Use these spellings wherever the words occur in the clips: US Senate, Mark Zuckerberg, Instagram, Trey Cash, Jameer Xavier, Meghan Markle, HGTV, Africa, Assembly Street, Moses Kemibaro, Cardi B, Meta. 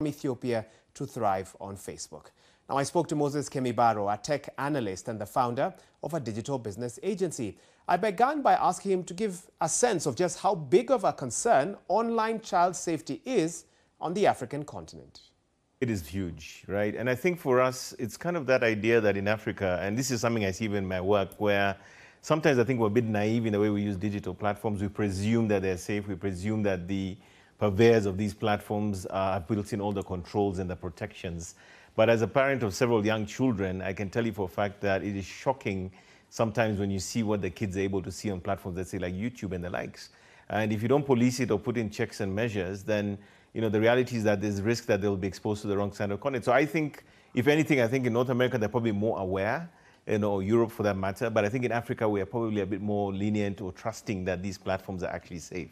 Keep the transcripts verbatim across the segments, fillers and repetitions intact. from Ethiopia to thrive on Facebook. Now, I spoke to Moses Kemibaro, a tech analyst and the founder of a digital business agency. I began by asking him to give a sense of just how big of a concern online child safety is on the African continent. It is huge, right? And I think for us, it's kind of that idea that in Africa, and this is something I see even in my work, where sometimes I think we're a bit naive in the way we use digital platforms. We presume that they're safe. We presume that the purveyors of these platforms have uh, built in all the controls and the protections. But as a parent of several young children, I can tell you for a fact that it is shocking sometimes when you see what the kids are able to see on platforms that say like YouTube and the likes. And if you don't police it or put in checks and measures, then you know the reality is that there's risk that they'll be exposed to the wrong side of content. So I think, if anything, I think in North America they're probably more aware, you know, Europe for that matter. But I think in Africa, we are probably a bit more lenient or trusting that these platforms are actually safe.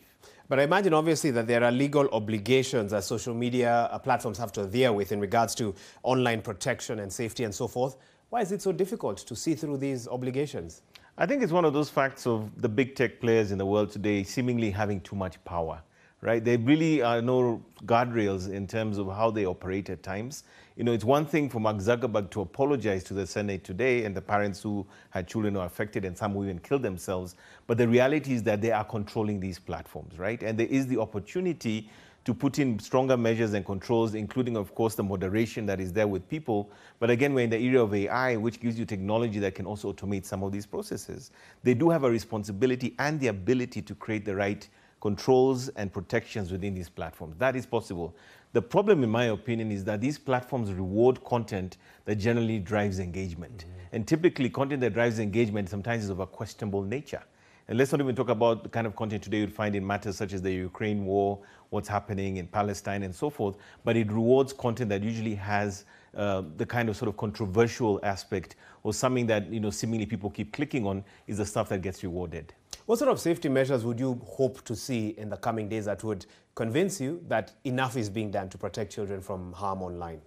But I imagine, obviously, that there are legal obligations that social media platforms have to deal with in regards to online protection and safety and so forth. Why is it so difficult to see through these obligations? I think it's one of those facts of the big tech players in the world today seemingly having too much power. Right? There really are no guardrails in terms of how they operate at times. You know, it's one thing for Mark Zuckerberg to apologize to the Senate today and the parents who had children who are affected and some who even killed themselves. But the reality is that they are controlling these platforms, right? And there is the opportunity to put in stronger measures and controls, including, of course, the moderation that is there with people. But again, we're in the era of A I, which gives you technology that can also automate some of these processes. They do have a responsibility and the ability to create the right controls and protections within these platforms. That is possible. The problem, in my opinion, is that these platforms reward content that generally drives engagement. Mm-hmm. And typically, content that drives engagement sometimes is of a questionable nature. And let's not even talk about the kind of content today you'd find in matters such as the Ukraine war, what's happening in Palestine and so forth, but it rewards content that usually has uh, the kind of sort of controversial aspect or something that, you know, seemingly people keep clicking on is the stuff that gets rewarded. What sort of safety measures would you hope to see in the coming days that would convince you that enough is being done to protect children from harm online?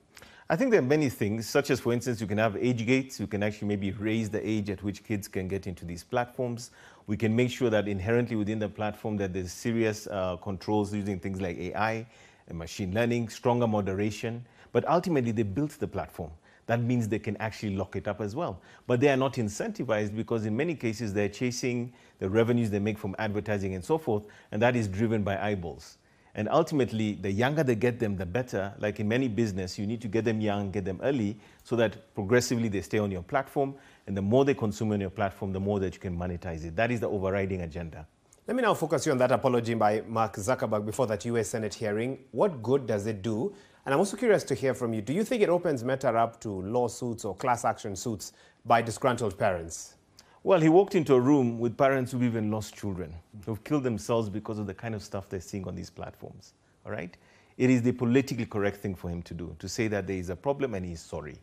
I think there are many things, such as, for instance, you can have age gates. You can actually maybe raise the age at which kids can get into these platforms. We can make sure that inherently within the platform that there's serious uh, controls using things like A I and machine learning, stronger moderation. But ultimately, they built the platform. That means they can actually lock it up as well. But they are not incentivized because in many cases, they're chasing the revenues they make from advertising and so forth, and that is driven by eyeballs. And ultimately, the younger they get them, the better. Like in many business, you need to get them young, get them early, so that progressively they stay on your platform. And the more they consume on your platform, the more that you can monetize it. That is the overriding agenda. Let me now focus you on that apology by Mark Zuckerberg before that U S Senate hearing. What good does it do? And I'm also curious to hear from you. Do you think it opens Meta up to lawsuits or class action suits by disgruntled parents? Well, he walked into a room with parents who've even lost children, who've killed themselves because of the kind of stuff they're seeing on these platforms, all right? It is the politically correct thing for him to do, to say that there is a problem and he's sorry.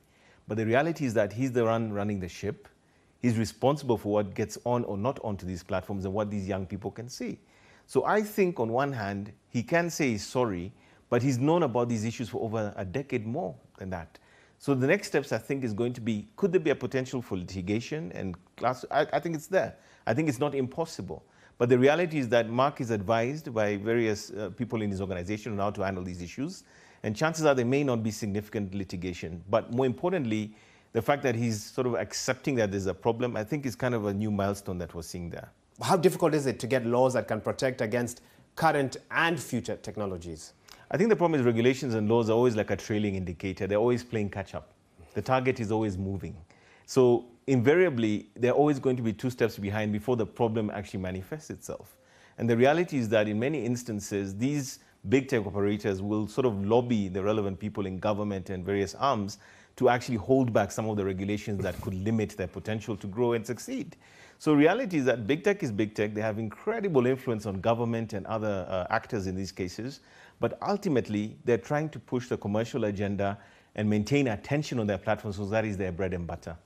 But the reality is that he's the one running the ship. He's responsible for what gets on or not onto these platforms and what these young people can see. So I think on one hand, he can say he's sorry, but he's known about these issues for over a decade more than that. So the next steps, I think, is going to be, could there be a potential for litigation and class? I, I think it's there. I think it's not impossible. But the reality is that Mark is advised by various uh, people in his organization on how to handle these issues. And chances are there may not be significant litigation. But more importantly, the fact that he's sort of accepting that there's a problem, I think is kind of a new milestone that we're seeing there. How difficult is it to get laws that can protect against current and future technologies? I think the problem is regulations and laws are always like a trailing indicator. They're always playing catch-up. The target is always moving. So invariably, they're always going to be two steps behind before the problem actually manifests itself. And the reality is that in many instances, these big tech operators will sort of lobby the relevant people in government and various arms to actually hold back some of the regulations that could limit their potential to grow and succeed. So reality is that big tech is big tech. They have incredible influence on government and other uh, actors in these cases. But ultimately, they're trying to push the commercial agenda and maintain attention on their platforms, so that is their bread and butter.